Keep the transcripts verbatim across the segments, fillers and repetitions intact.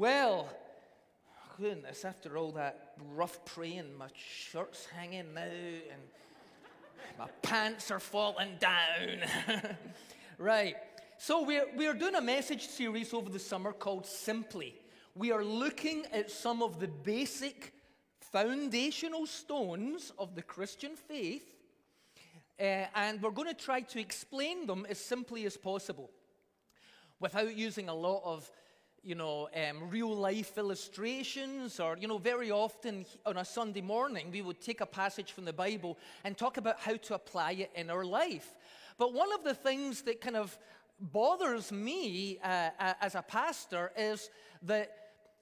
Well, goodness, after all that rough praying, my shirt's hanging now and my pants are falling down. Right. So we're, we're doing a message series over the summer called Simply. We are looking at some of the basic foundational stones of the Christian faith, uh, and we're going to try to explain them as simply as possible without using a lot of, you know, um, real-life illustrations or, you know, very often on a Sunday morning we would take a passage from the Bible and talk about how to apply it in our life. But one of the things that kind of bothers me uh, as a pastor is that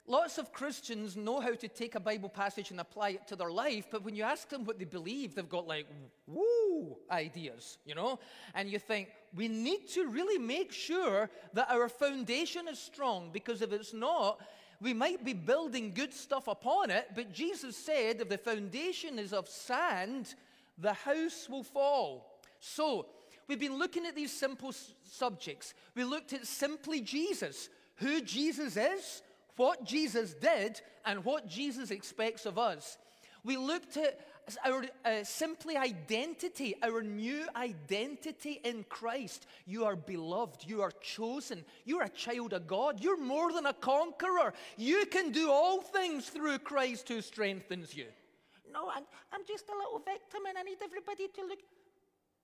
lots of Christians know how to take a Bible passage and apply it to their life, but when you ask them what they believe, they've got like, woo, ideas, you know? And you think, we need to really make sure that our foundation is strong, because if it's not, we might be building good stuff upon it, but Jesus said, if the foundation is of sand, the house will fall. So, we've been looking at these simple s- subjects. We looked at simply Jesus, who Jesus is, what Jesus did, and what Jesus expects of us. We looked at our uh, simply identity, our new identity in Christ. You are beloved. You are chosen. You're a child of God. You're more than a conqueror. You can do all things through Christ who strengthens you. No, I'm, I'm just a little victim and I need everybody to look.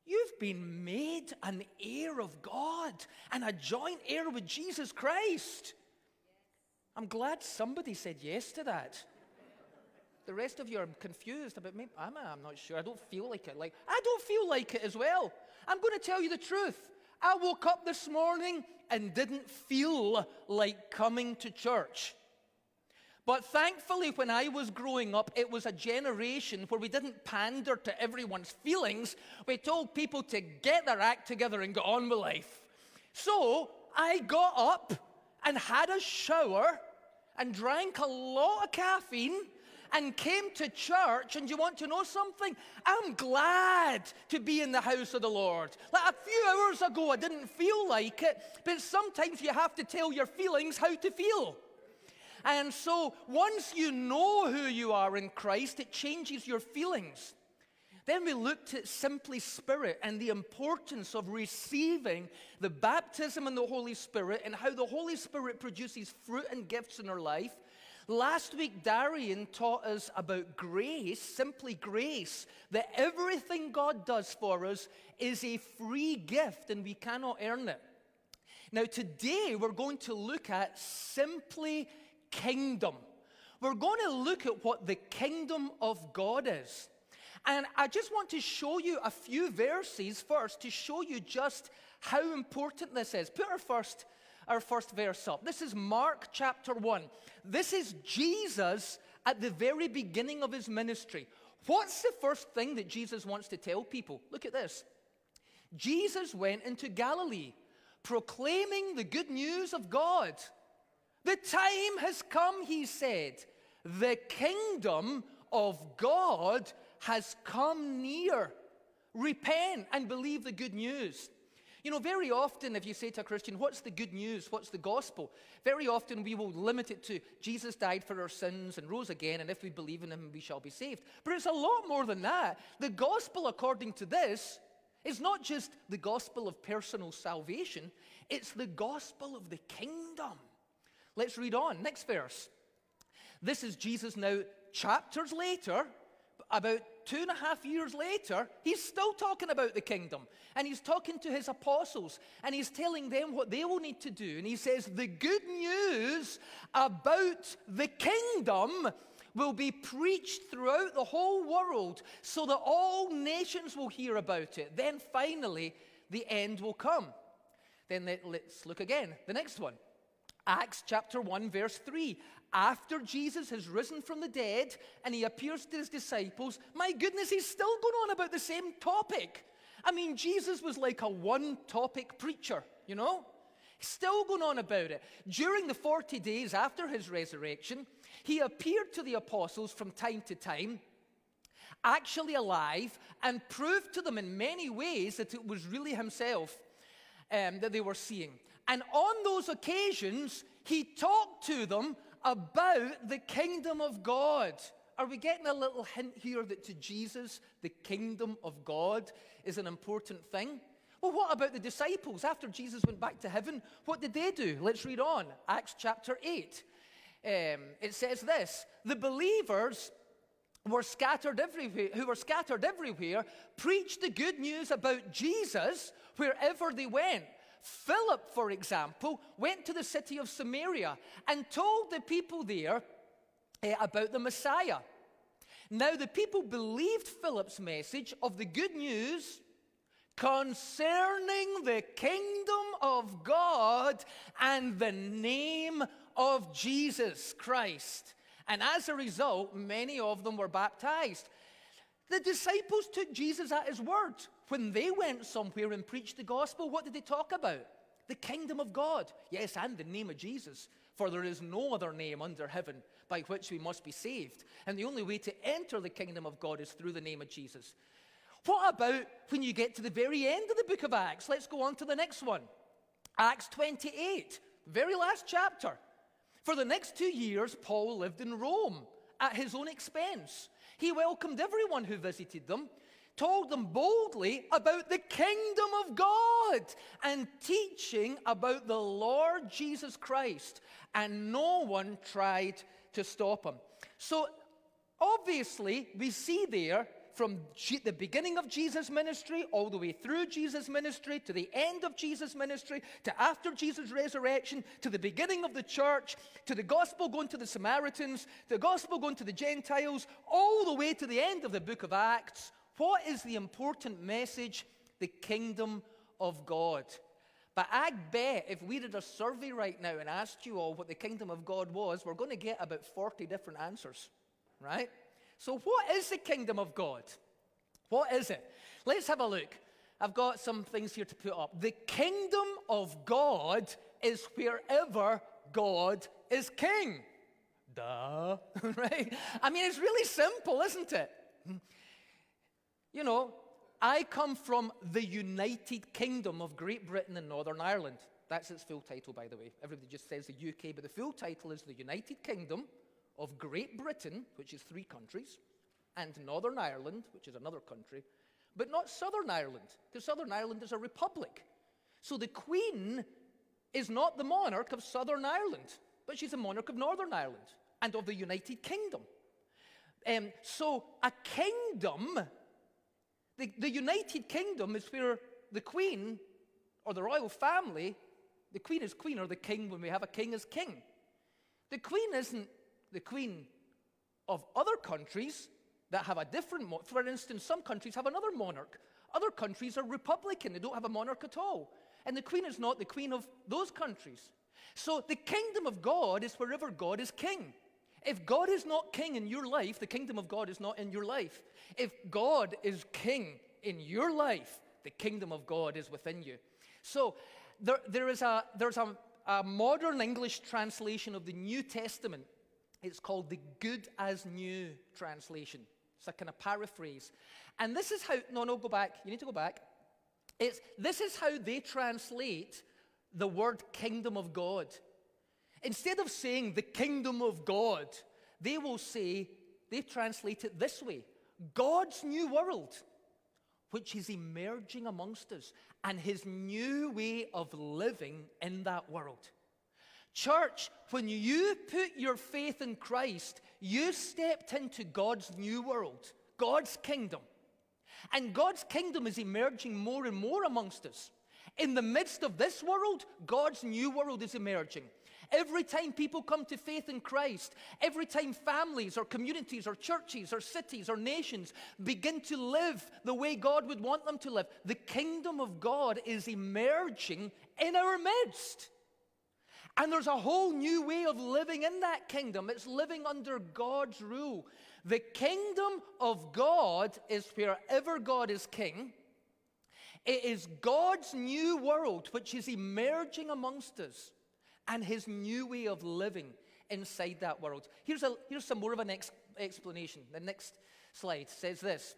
You've been made an heir of God and a joint heir with Jesus Christ. I'm glad somebody said yes to that. The rest of you are confused about me. I'm, I'm not sure. I don't feel like it. Like I don't feel like it as well. I'm going to tell you the truth. I woke up this morning and didn't feel like coming to church. But thankfully, when I was growing up, it was a generation where we didn't pander to everyone's feelings. We told people to get their act together and get on with life. So I got up and had a shower and drank a lot of caffeine and came to church. And you want to know something? I'm glad to be in the house of the Lord. Like a few hours ago, I didn't feel like it, but sometimes you have to tell your feelings how to feel. And so once you know who you are in Christ, it changes your feelings. Then we looked at simply Spirit and the importance of receiving the baptism in the Holy Spirit and how the Holy Spirit produces fruit and gifts in our life. Last week, Darian taught us about grace, simply grace, that everything God does for us is a free gift and we cannot earn it. Now today, we're going to look at simply kingdom. We're going to look at what the kingdom of God is. And I just want to show you a few verses first to show you just how important this is. Put our first, our first verse up. This is Mark chapter one. This is Jesus at the very beginning of his ministry. What's the first thing that Jesus wants to tell people? Look at this. Jesus went into Galilee, proclaiming the good news of God. The time has come, he said. The kingdom of God has come near. Repent and believe the good news. You know, very often if you say to a Christian, what's the good news? What's the gospel? Very often we will limit it to Jesus died for our sins and rose again, and if we believe in him, we shall be saved. But it's a lot more than that. The gospel, according to this, is not just the gospel of personal salvation. It's the gospel of the kingdom. Let's read on. Next verse. This is Jesus now chapters later. About two and a half years later, he's still talking about the kingdom. And he's talking to his apostles. And he's telling them what they will need to do. And he says, the good news about the kingdom will be preached throughout the whole world so that all nations will hear about it. Then finally, the end will come. Then let's look again. The next one. Acts chapter one, verse three. After Jesus has risen from the dead and he appears to his disciples, my goodness, he's still going on about the same topic. I mean, Jesus was like a one-topic preacher, you know? He's still going on about it. During the forty days after his resurrection, he appeared to the apostles from time to time, actually alive, and proved to them in many ways that it was really himself um, that they were seeing. And on those occasions, he talked to them about the kingdom of God. Are we getting a little hint here that to Jesus, the kingdom of God is an important thing? Well, what about the disciples? After Jesus went back to heaven, what did they do? Let's read on. Acts chapter eight. Um, it says this, the believers were scattered everywhere, who were scattered everywhere preached the good news about Jesus wherever they went. Philip, for example, went to the city of Samaria and told the people there eh, about the Messiah. Now, the people believed Philip's message of the good news concerning the kingdom of God and the name of Jesus Christ. And as a result, many of them were baptized. The disciples took Jesus at his word. When they went somewhere and preached the gospel, what did they talk about? The kingdom of God. Yes, and the name of Jesus. For there is no other name under heaven by which we must be saved. And the only way to enter the kingdom of God is through the name of Jesus. What about when you get to the very end of the book of Acts? Let's go on to the next one. Acts twenty-eight, very last chapter. For the next two years, Paul lived in Rome at his own expense. He welcomed everyone who visited them, told them boldly about the kingdom of God and teaching about the Lord Jesus Christ, and no one tried to stop him. So obviously we see there from G- the beginning of Jesus' ministry all the way through Jesus' ministry to the end of Jesus' ministry to after Jesus' resurrection to the beginning of the church to the gospel going to the Samaritans, the gospel going to the Gentiles, all the way to the end of the book of Acts. What is the important message? The kingdom of God. But I bet if we did a survey right now and asked you all what the kingdom of God was, we're going to get about forty different answers, right? So what is the kingdom of God? What is it? Let's have a look. I've got some things here to put up. The kingdom of God is wherever God is king. Duh, right? I mean, it's really simple, isn't it? You know, I come from the United Kingdom of Great Britain and Northern Ireland. That's its full title, by the way. Everybody just says the U K, but the full title is the United Kingdom of Great Britain, which is three countries, and Northern Ireland, which is another country, but not Southern Ireland, because Southern Ireland is a republic. So the Queen is not the monarch of Southern Ireland, but she's the monarch of Northern Ireland and of the United Kingdom. Um, so a kingdom... The, the United Kingdom is where the Queen or the royal family, the Queen is Queen, or the King, when we have a King, is King. The Queen isn't the Queen of other countries that have a different monarch. For instance, some countries have another monarch. Other countries are republican. They don't have a monarch at all. And the Queen is not the Queen of those countries. So the kingdom of God is wherever God is king. If God is not king in your life, the kingdom of God is not in your life. If God is king in your life, the kingdom of God is within you. So there, there is a, there's a, a modern English translation of the New Testament. It's called the Good As New translation. It's a kind of paraphrase. And this is how, no, no, go back. You need to go back. It's, this is how they translate the word kingdom of God. Instead of saying the kingdom of God, they will say, they translate it this way, God's new world, which is emerging amongst us, and his new way of living in that world. Church, when you put your faith in Christ, you stepped into God's new world, God's kingdom. And God's kingdom is emerging more and more amongst us. In the midst of this world, God's new world is emerging. Every time people come to faith in Christ, every time families or communities or churches or cities or nations begin to live the way God would want them to live, the kingdom of God is emerging in our midst. And there's a whole new way of living in that kingdom. It's living under God's rule. The kingdom of God is wherever God is king. It is God's new world which is emerging amongst us, and his new way of living inside that world. Here's, a, here's some more of an ex- explanation. The next slide says this.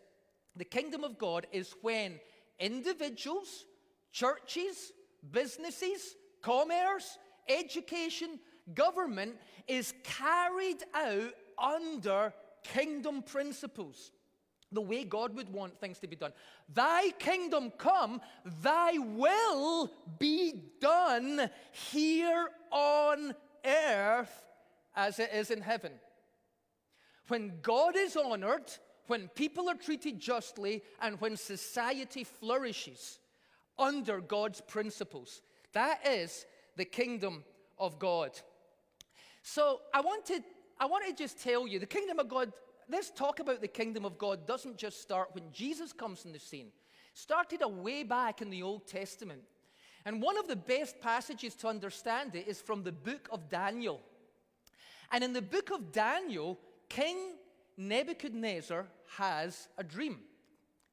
The kingdom of God is when individuals, churches, businesses, commerce, education, government is carried out under kingdom principles, the way God would want things to be done. Thy kingdom come, thy will be done here on earth as it is in heaven. When God is honored, when people are treated justly, and when society flourishes under God's principles, that is the kingdom of God. So I wanted, I want to just tell you, the kingdom of God, this talk about the kingdom of God doesn't just start when Jesus comes in the scene. It started a way back in the Old Testament. And one of the best passages to understand it is from the book of Daniel. And in the book of Daniel, King Nebuchadnezzar has a dream.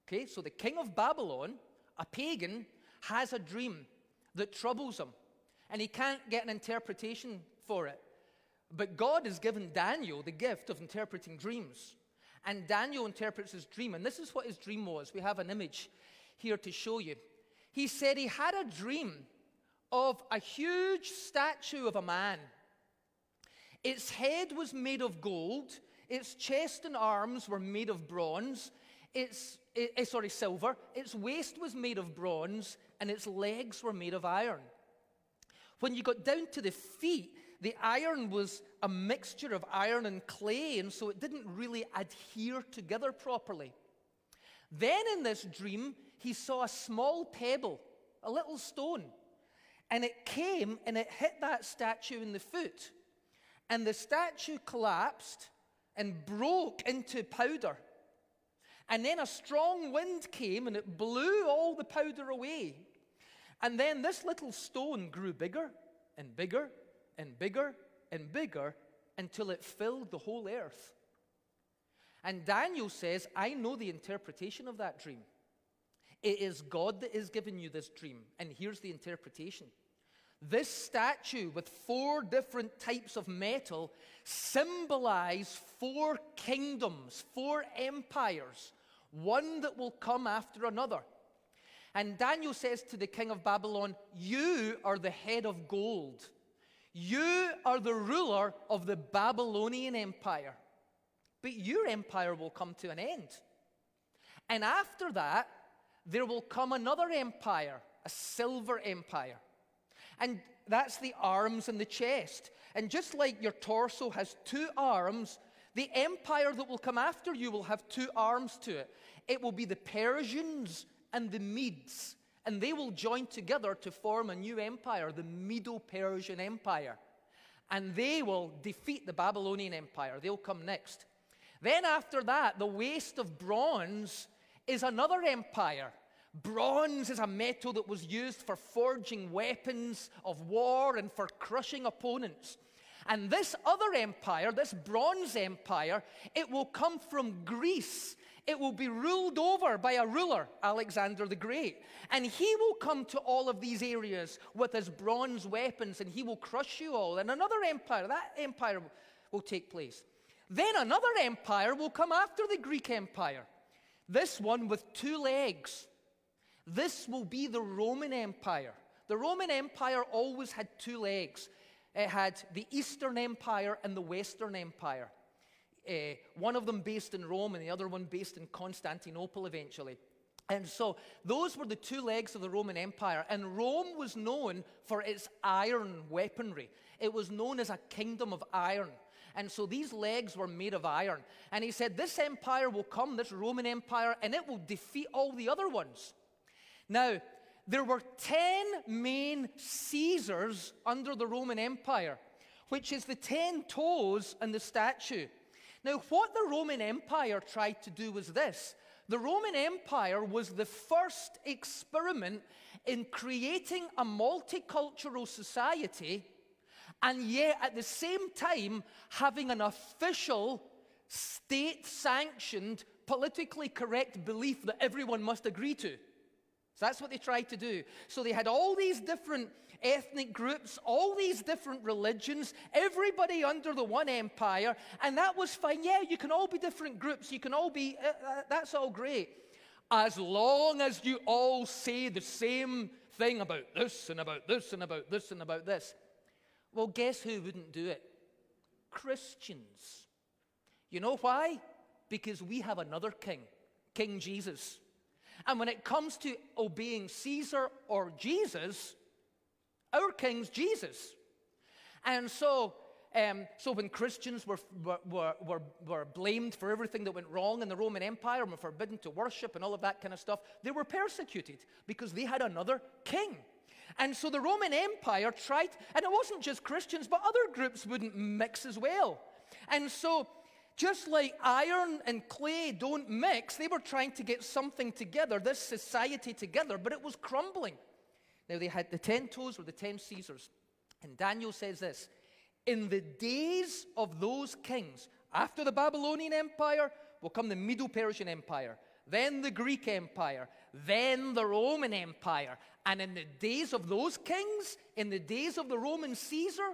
Okay, so the king of Babylon, a pagan, has a dream that troubles him, and he can't get an interpretation for it. But God has given Daniel the gift of interpreting dreams, and Daniel interprets his dream, and this is what his dream was. We have an image here to show you. He said he had a dream of a huge statue of a man. Its head was made of gold, its chest and arms were made of bronze, its, it, sorry, silver, its waist was made of bronze, and its legs were made of iron. When you got down to the feet, the iron was a mixture of iron and clay, and so it didn't really adhere together properly. Then in this dream, he saw a small pebble, a little stone, and it came and it hit that statue in the foot, and the statue collapsed and broke into powder. And then a strong wind came and it blew all the powder away. And then this little stone grew bigger and bigger and bigger and bigger until it filled the whole earth. And Daniel says, I know the interpretation of that dream. It is God that has given you this dream. And here's the interpretation. This statue with four different types of metal symbolize four kingdoms, four empires, one that will come after another. And Daniel says to the king of Babylon, you are the head of gold. You are the ruler of the Babylonian Empire. But your empire will come to an end. And after that, there will come another empire, a silver empire. And that's the arms and the chest. And just like your torso has two arms, the empire that will come after you will have two arms to it. It will be the Persians and the Medes, and they will join together to form a new empire, the Medo-Persian Empire. And they will defeat the Babylonian Empire. They'll come next. Then after that, the waist of bronze is another empire. Bronze is a metal that was used for forging weapons of war and for crushing opponents. And this other empire, this bronze empire, it will come from Greece. It will be ruled over by a ruler, Alexander the Great. And he will come to all of these areas with his bronze weapons, and he will crush you all. And another empire, that empire will take place. Then another empire will come after the Greek Empire. This one with two legs. This will be the Roman Empire. The Roman Empire always had two legs. It had the Eastern Empire and the Western Empire. Uh, one of them based in Rome and the other one based in Constantinople eventually. And so those were the two legs of the Roman Empire. And Rome was known for its iron weaponry. It was known as a kingdom of iron. And so these legs were made of iron. And he said, this empire will come, this Roman Empire, and it will defeat all the other ones. Now, there were ten main Caesars under the Roman Empire, which is the ten toes and the statue. Now, what the Roman Empire tried to do was this. The Roman Empire was the first experiment in creating a multicultural society and yet at the same time having an official, state-sanctioned, politically correct belief that everyone must agree to. So that's what they tried to do. So they had all these different ethnic groups, all these different religions, everybody under the one empire, and that was fine. Yeah, you can all be different groups. You can all be, uh, that's all great. As long as you all say the same thing about this and about this and about this and about this. Well, guess who wouldn't do it? Christians. You know why? Because we have another king, King Jesus. And when it comes to obeying Caesar or Jesus, our king's Jesus. And so, um, so when Christians were, were, were, were blamed for everything that went wrong in the Roman Empire and were forbidden to worship and all of that kind of stuff, they were persecuted because they had another king. And so the Roman Empire tried, and it wasn't just Christians, but other groups wouldn't mix as well. And so just like iron and clay don't mix, they were trying to get something together, this society together, but it was crumbling. Now they had the ten toes or the ten Caesars. And Daniel says this, in the days of those kings, after the Babylonian Empire will come the Medo-Persian Empire, then the Greek Empire, then the Roman Empire. And in the days of those kings, in the days of the Roman Caesar,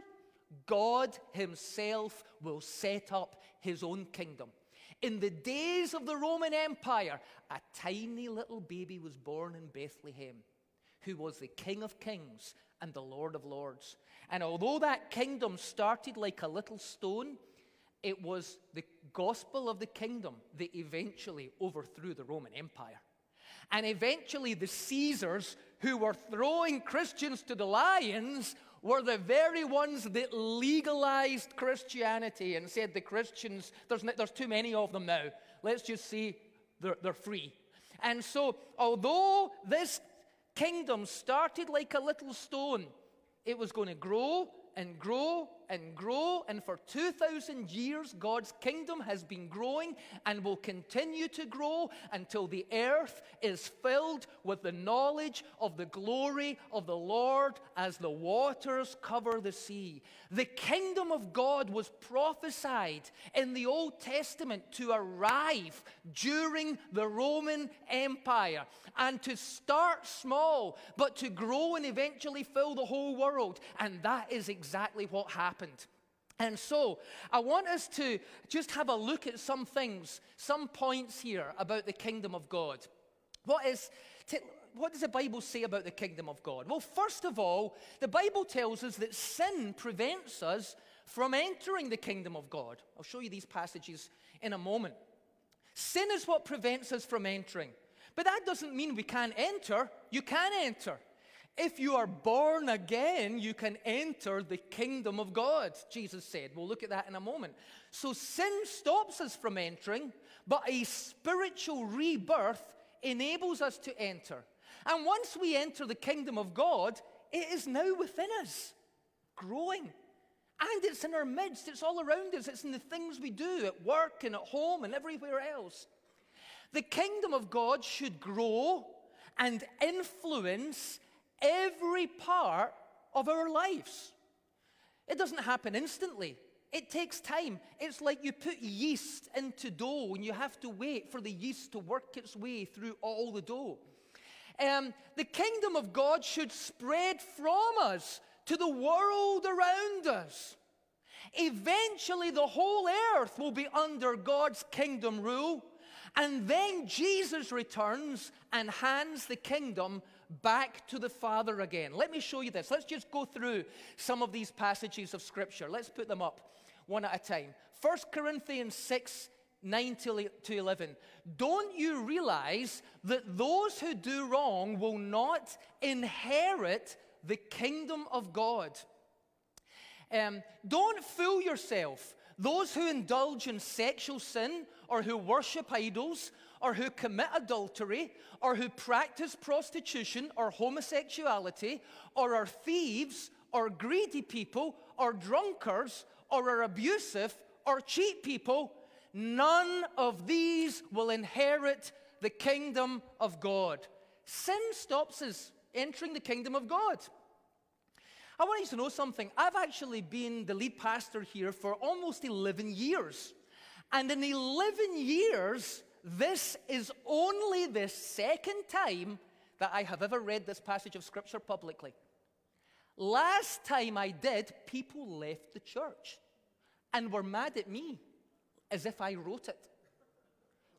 God himself will set up his own kingdom. In the days of the Roman Empire, a tiny little baby was born in Bethlehem, who was the King of Kings and the Lord of Lords. And although that kingdom started like a little stone, it was the gospel of the kingdom that eventually overthrew the Roman Empire. And eventually the Caesars, who were throwing Christians to the lions, were the very ones that legalized Christianity and said the Christians, there's, there's too many of them now. Let's just say they're, they're free. And so although this kingdom started like a little stone, it was going to grow and grow and grow, and for two thousand years God's kingdom has been growing and will continue to grow until the earth is filled with the knowledge of the glory of the Lord as the waters cover the sea. The kingdom of God was prophesied in the Old Testament to arrive during the Roman Empire and to start small but to grow and eventually fill the whole world, and that is exactly what happened. And so I want us to just have a look at some things, some points here about the kingdom of God. What is, what does the Bible say about the kingdom of God? Well, first of all, the Bible tells us that sin prevents us from entering the kingdom of God. I'll show you these passages in a moment. Sin is what prevents us from entering. But that doesn't mean we can't enter. You can enter. If you are born again, you can enter the kingdom of God, Jesus said. We'll look at that in a moment. So sin stops us from entering, but a spiritual rebirth enables us to enter. And once we enter the kingdom of God, it is now within us, growing. And it's in our midst, it's all around us, it's in the things we do at work and at home and everywhere else. The kingdom of God should grow and influence every part of our lives. It doesn't happen instantly. It takes time. It's like you put yeast into dough and you have to wait for the yeast to work its way through all the dough. Um, the kingdom of God should spread from us to the world around us. Eventually the whole earth will be under God's kingdom rule, and then Jesus returns and hands the kingdom back to the Father again. Let me show you this. Let's just go through some of these passages of Scripture. Let's put them up one at a time. First Corinthians six, nine to eleven. Don't you realize that those who do wrong will not inherit the kingdom of God? Um, don't fool yourself. Those who indulge in sexual sin or who worship idols or who commit adultery, or who practice prostitution or homosexuality, or are thieves, or greedy people, or drunkards, or are abusive, or cheat people, none of these will inherit the kingdom of God. Sin stops us entering the kingdom of God. I want you to know something. I've actually been the lead pastor here for almost eleven years. And in eleven years, this is only the second time that I have ever read this passage of Scripture publicly. Last time I did, people left the church and were mad at me as if I wrote it.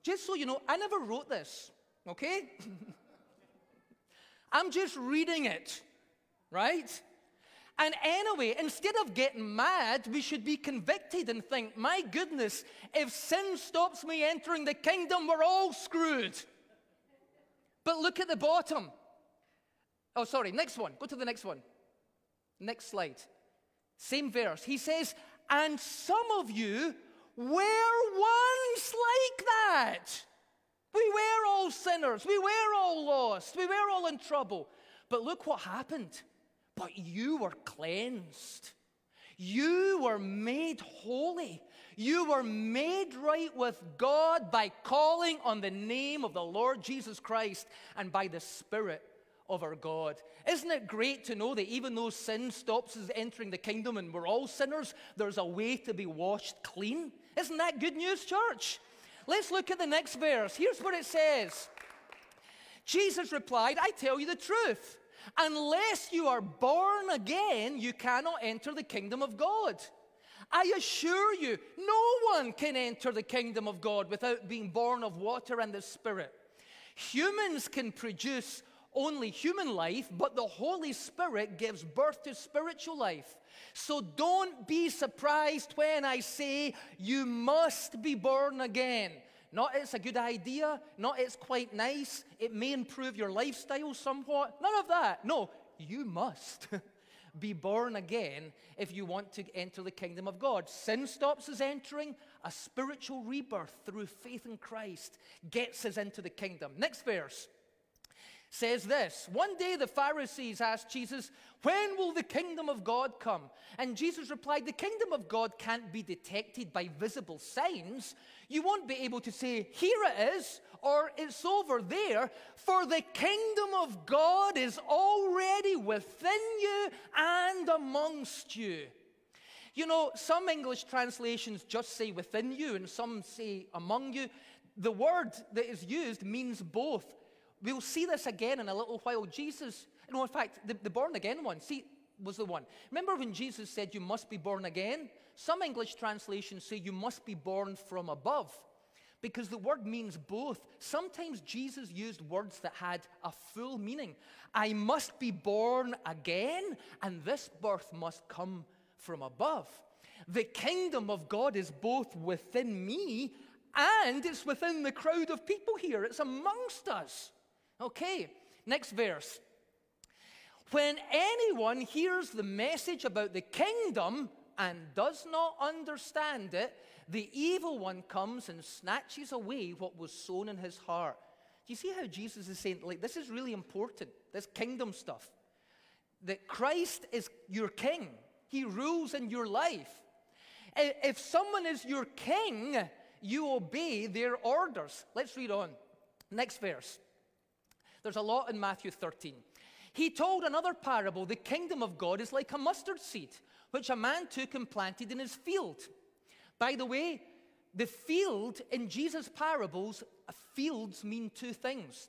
Just so you know, I never wrote this, okay? I'm just reading it, right? And anyway, instead of getting mad, we should be convicted and think, my goodness, if sin stops me entering the kingdom, we're all screwed. But look at the bottom. Oh, sorry, next one. Go to the next one. Next slide. Same verse. He says, and some of you were once like that. We were all sinners. We were all lost. We were all in trouble. But look what happened. But you were cleansed. You were made holy. You were made right with God by calling on the name of the Lord Jesus Christ and by the Spirit of our God. Isn't it great to know that even though sin stops us entering the kingdom and we're all sinners, there's a way to be washed clean? Isn't that good news, church? Let's look at the next verse. Here's what it says. Jesus replied, I tell you the truth. Unless you are born again, you cannot enter the kingdom of God. I assure you, no one can enter the kingdom of God without being born of water and the Spirit. Humans can produce only human life, but the Holy Spirit gives birth to spiritual life. So don't be surprised when I say you must be born again. Not it's a good idea, not it's quite nice, it may improve your lifestyle somewhat, none of that. No, you must be born again if you want to enter the kingdom of God. Sin stops us entering. A spiritual rebirth through faith in Christ gets us into the kingdom. Next verse says this. One day the Pharisees asked Jesus, when will the kingdom of God come? And Jesus replied, the kingdom of God can't be detected by visible signs. You won't be able to say, here it is, or it's over there, for the kingdom of God is already within you and amongst you. You know, some English translations just say within you, and some say among you. The word that is used means both. We'll see this again in a little while. Jesus, no, in fact, the, the born again one, see, was the one. Remember when Jesus said you must be born again? Some English translations say you must be born from above because the word means both. Sometimes Jesus used words that had a full meaning. I must be born again, and this birth must come from above. The kingdom of God is both within me and it's within the crowd of people here. It's amongst us. Okay, next verse. When anyone hears the message about the kingdom and does not understand it, the evil one comes and snatches away what was sown in his heart. Do you see how Jesus is saying, like, this is really important, this kingdom stuff? That Christ is your king. He rules in your life. If someone is your king, you obey their orders. Let's read on. Next verse. There's a lot in Matthew thirteen. He told another parable, the kingdom of God is like a mustard seed, which a man took and planted in his field. By the way, the field in Jesus' parables, fields mean two things.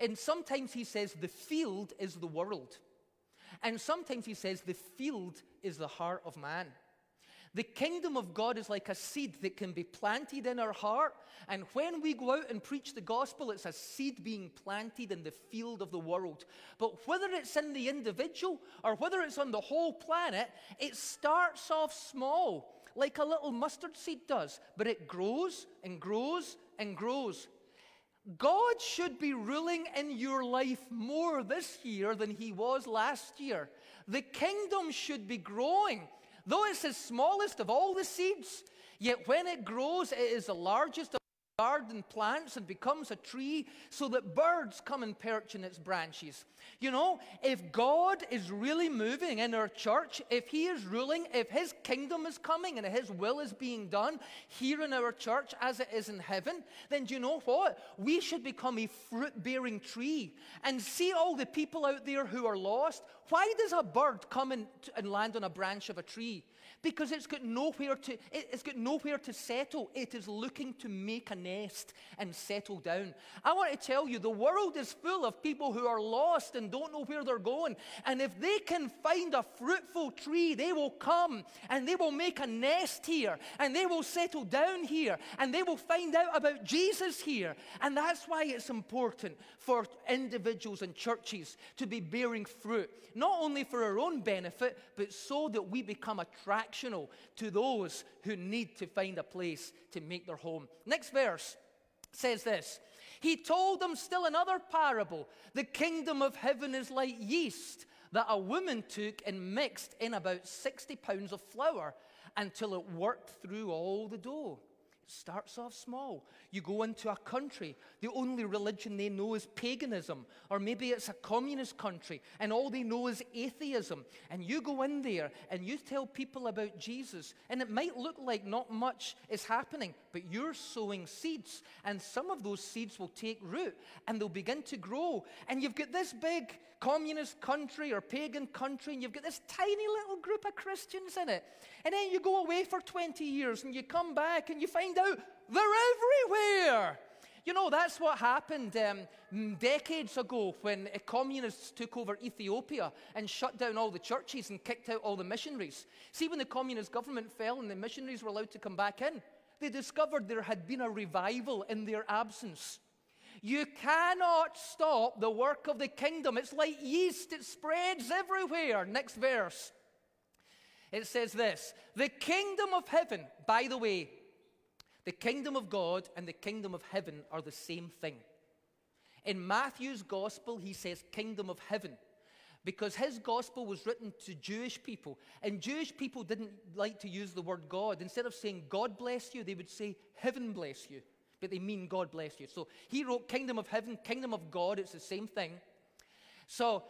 And sometimes he says the field is the world. And sometimes he says the field is the heart of man. The kingdom of God is like a seed that can be planted in our heart. And when we go out and preach the gospel, it's a seed being planted in the field of the world. But whether it's in the individual or whether it's on the whole planet, it starts off small, like a little mustard seed does. But it grows and grows and grows. God should be ruling in your life more this year than he was last year. The kingdom should be growing. Though it's the smallest of all the seeds, yet when it grows, it is the largest of garden plants and becomes a tree so that birds come and perch in its branches. You know, if God is really moving in our church, if he is ruling, if his kingdom is coming and his will is being done here in our church as it is in heaven, then do you know what? We should become a fruit-bearing tree and see all the people out there who are lost. Why does a bird come and, and land on a branch of a tree? because it's got nowhere to, it, it's got nowhere to settle. It is looking to make a nest and settle down. I want to tell you, the world is full of people who are lost and don't know where they're going. And if they can find a fruitful tree, they will come and they will make a nest here and they will settle down here and they will find out about Jesus here. And that's why it's important for individuals and churches to be bearing fruit, not only for our own benefit, but so that we become attractional to those who need to find a place to make their home. Next verse says this: he told them still another parable. The kingdom of heaven is like yeast that a woman took and mixed in about sixty pounds of flour until it worked through all the dough. Starts off small. You go into a country, the only religion they know is paganism, or maybe it's a communist country, and all they know is atheism. And you go in there and you tell people about Jesus, and it might look like not much is happening, but you're sowing seeds, and some of those seeds will take root and they'll begin to grow. And you've got this big communist country or pagan country, and you've got this tiny little group of Christians in it. And then you go away for twenty years and you come back and you find out they're everywhere. You know, that's what happened um, decades ago when communists took over Ethiopia and shut down all the churches and kicked out all the missionaries. See, when the communist government fell and the missionaries were allowed to come back in, they discovered there had been a revival in their absence. You cannot stop the work of the kingdom. It's like yeast. It spreads everywhere. Next verse. It says this: the kingdom of heaven, by the way, the kingdom of God and the kingdom of heaven are the same thing. In Matthew's gospel, he says kingdom of heaven, because his gospel was written to Jewish people, and Jewish people didn't like to use the word God. Instead of saying God bless you, they would say heaven bless you, but they mean God bless you. So he wrote kingdom of heaven, kingdom of God, it's the same thing. So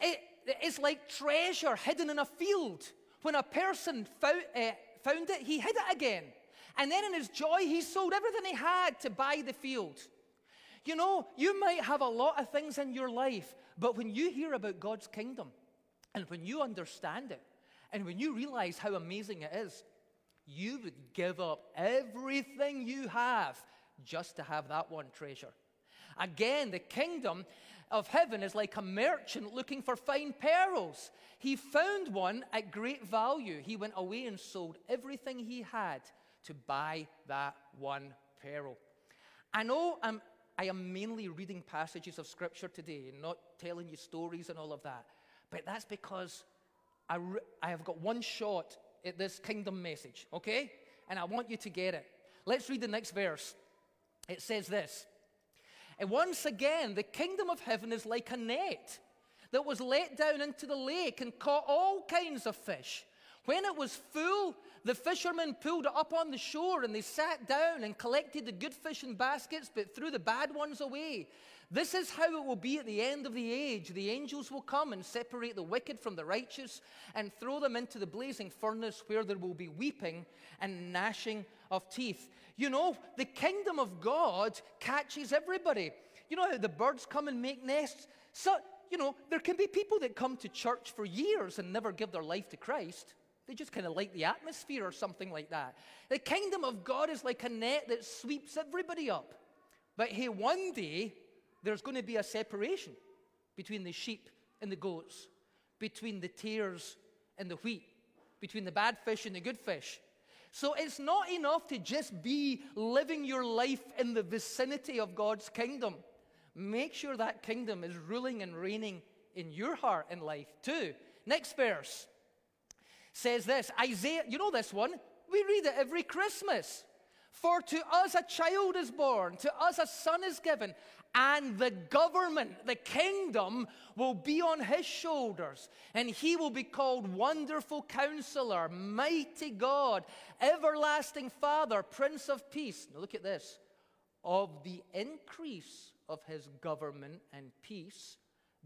it, it's like treasure hidden in a field. When a person found, uh, found it, he hid it again. And then in his joy, he sold everything he had to buy the field. You know, you might have a lot of things in your life, but when you hear about God's kingdom, and when you understand it, and when you realize how amazing it is, you would give up everything you have just to have that one treasure. Again, the kingdom of heaven is like a merchant looking for fine pearls. He found one at great value. He went away and sold everything he had to buy that one pearl. I know I'm, I am mainly reading passages of Scripture today and not telling you stories and all of that, but that's because I, re- I have got one shot at this kingdom message, okay? And I want you to get it. Let's read the next verse. It says this: and once again, the kingdom of heaven is like a net that was let down into the lake and caught all kinds of fish. When it was full, the fishermen pulled it up on the shore, and they sat down and collected the good fish in baskets, but threw the bad ones away. This is how it will be at the end of the age. The angels will come and separate the wicked from the righteous and throw them into the blazing furnace, where there will be weeping and gnashing of teeth. You know, the kingdom of God catches everybody. You know how the birds come and make nests? So, you know, there can be people that come to church for years and never give their life to Christ. They just kind of like the atmosphere or something like that. The kingdom of God is like a net that sweeps everybody up. But hey, one day, there's going to be a separation between the sheep and the goats, between the tares and the wheat, between the bad fish and the good fish. So it's not enough to just be living your life in the vicinity of God's kingdom. Make sure that kingdom is ruling and reigning in your heart and life too. Next verse says this, Isaiah, you know this one, we read it every Christmas. For to us a child is born, to us a son is given, and the government, the kingdom, will be on his shoulders, and he will be called Wonderful Counselor, Mighty God, Everlasting Father, Prince of Peace. Now look at this. Of the increase of his government and peace,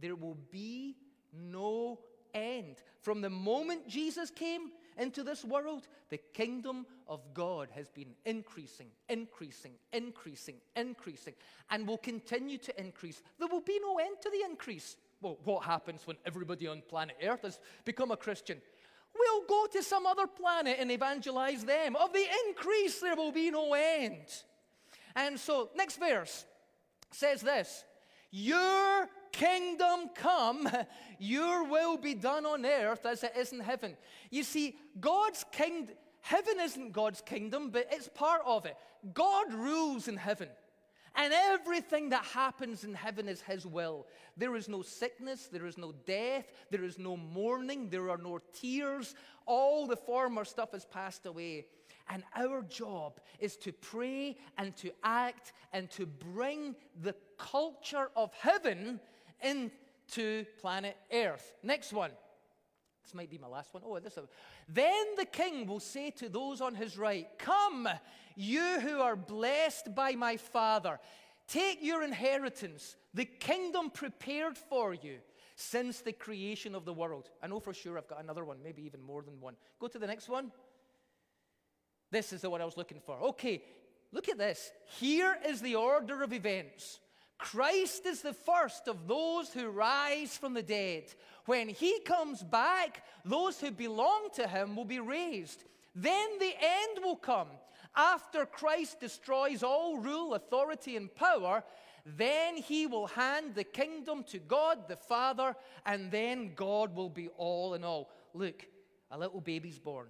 there will be no end. From the moment Jesus came into this world, the kingdom of God has been increasing, increasing, increasing, increasing, and will continue to increase. There will be no end to the increase. Well, what happens when everybody on planet Earth has become a Christian? We'll go to some other planet and evangelize them. Of the increase, there will be no end. And so, next verse says this, your kingdom come, your will be done on earth as it is in heaven. You see, God's kingdom, heaven isn't God's kingdom, but it's part of it. God rules in heaven. And everything that happens in heaven is His will. There is no sickness, there is no death, there is no mourning, there are no tears. All the former stuff has passed away. And our job is to pray and to act and to bring the culture of heaven into planet Earth. Next one. This might be my last one. Oh, this one. Then the king will say to those on his right, come, you who are blessed by my Father, take your inheritance, the kingdom prepared for you since the creation of the world. I know for sure I've got another one, maybe even more than one. Go to the next one. This is the one I was looking for. Okay, look at this. Here is the order of events. Christ is the first of those who rise from the dead. When he comes back, those who belong to him will be raised. Then the end will come. After Christ destroys all rule, authority, and power, then he will hand the kingdom to God the Father, and then God will be all in all. Look, a little baby's born.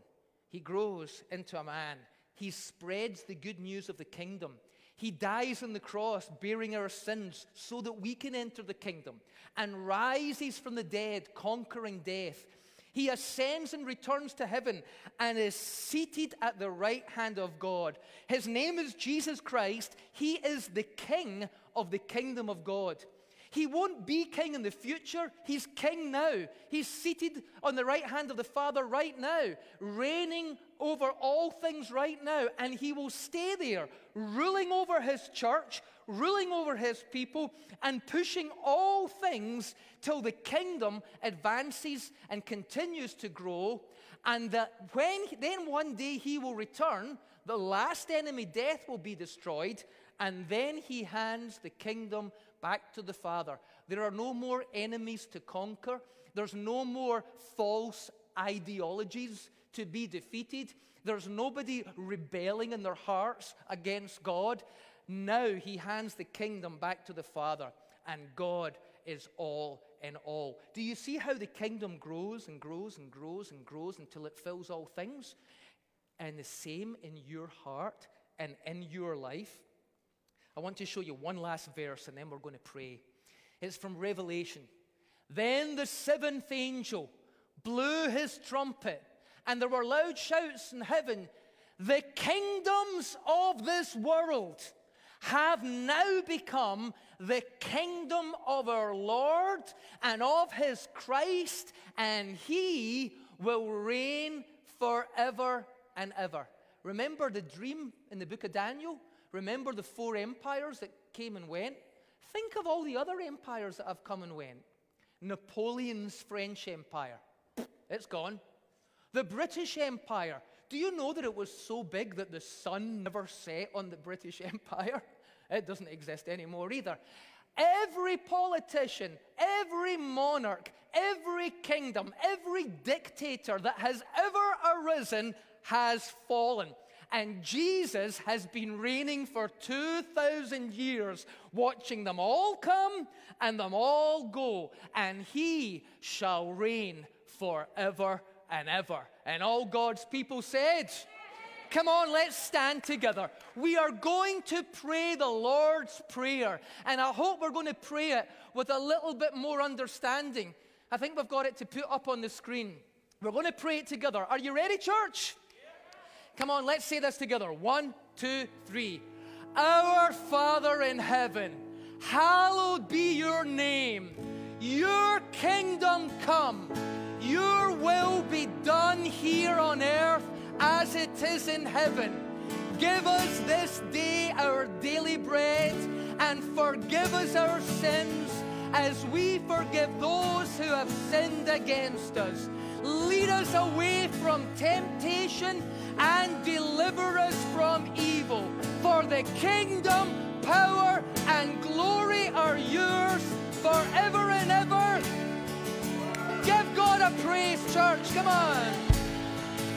He grows into a man. He spreads the good news of the kingdom. He dies on the cross, bearing our sins so that we can enter the kingdom, and rises from the dead, conquering death. He ascends and returns to heaven and is seated at the right hand of God. His name is Jesus Christ. He is the King of the kingdom of God. He won't be king in the future. He's king now. He's seated on the right hand of the Father right now, reigning over all things right now. And he will stay there, ruling over his church, ruling over his people, and pushing all things till the kingdom advances and continues to grow. And that when then one day he will return, the last enemy, death, will be destroyed. And then he hands the kingdom back to the Father. There are no more enemies to conquer. There's no more false ideologies to be defeated. There's nobody rebelling in their hearts against God. Now he hands the kingdom back to the Father, and God is all in all. Do you see how the kingdom grows and grows and grows and grows until it fills all things? And the same in your heart and in your life. I want to show you one last verse, and then we're going to pray. It's from Revelation. Then the seventh angel blew his trumpet, and there were loud shouts in heaven, the kingdoms of this world have now become the kingdom of our Lord and of his Christ, and he will reign forever and ever. Remember the dream in the book of Daniel? Remember the four empires that came and went? Think of all the other empires that have come and went. Napoleon's French Empire. It's gone. The British Empire. Do you know that it was so big that the sun never set on the British Empire? It doesn't exist anymore either. Every politician, every monarch, every kingdom, every dictator that has ever arisen has fallen. And Jesus has been reigning for two thousand years, watching them all come and them all go. And he shall reign forever and ever. And all God's people said, come on, let's stand together. We are going to pray the Lord's Prayer. And I hope we're going to pray it with a little bit more understanding. I think we've got it to put up on the screen. We're going to pray it together. Are you ready, church? Come on, let's say this together. One, two, three. Our Father in heaven, hallowed be your name. Your kingdom come. Your will be done here on earth as it is in heaven. Give us this day our daily bread, and forgive us our sins as we forgive those who have sinned against us. Lead us away from temptation and deliver us from evil. For the kingdom, power, and glory are yours forever and ever. Give God a praise, church. Come on.